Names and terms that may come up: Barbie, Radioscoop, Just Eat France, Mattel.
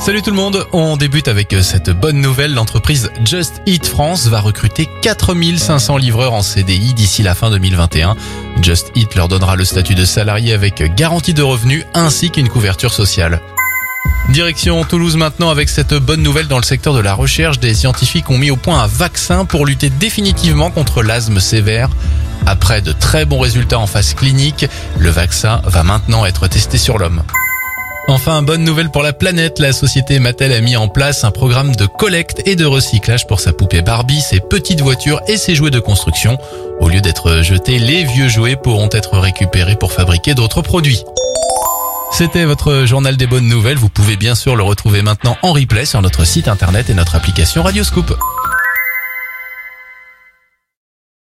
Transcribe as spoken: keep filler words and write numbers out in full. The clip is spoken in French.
Salut tout le monde, on débute avec cette bonne nouvelle. L'entreprise Just Eat France va recruter quatre mille cinq cents livreurs en C D I d'ici la fin deux mille vingt et un. Just Eat leur donnera le statut de salarié avec garantie de revenus ainsi qu'une couverture sociale. Direction Toulouse maintenant avec cette bonne nouvelle dans le secteur de la recherche. Des scientifiques ont mis au point un vaccin pour lutter définitivement contre l'asthme sévère. Après de très bons résultats en phase clinique, le vaccin va maintenant être testé sur l'homme. Enfin, bonne nouvelle pour la planète, la société Mattel a mis en place un programme de collecte et de recyclage pour sa poupée Barbie, ses petites voitures et ses jouets de construction. Au lieu d'être jetés, les vieux jouets pourront être récupérés pour fabriquer d'autres produits. C'était votre journal des bonnes nouvelles, vous pouvez bien sûr le retrouver maintenant en replay sur notre site internet et notre application Radioscoop.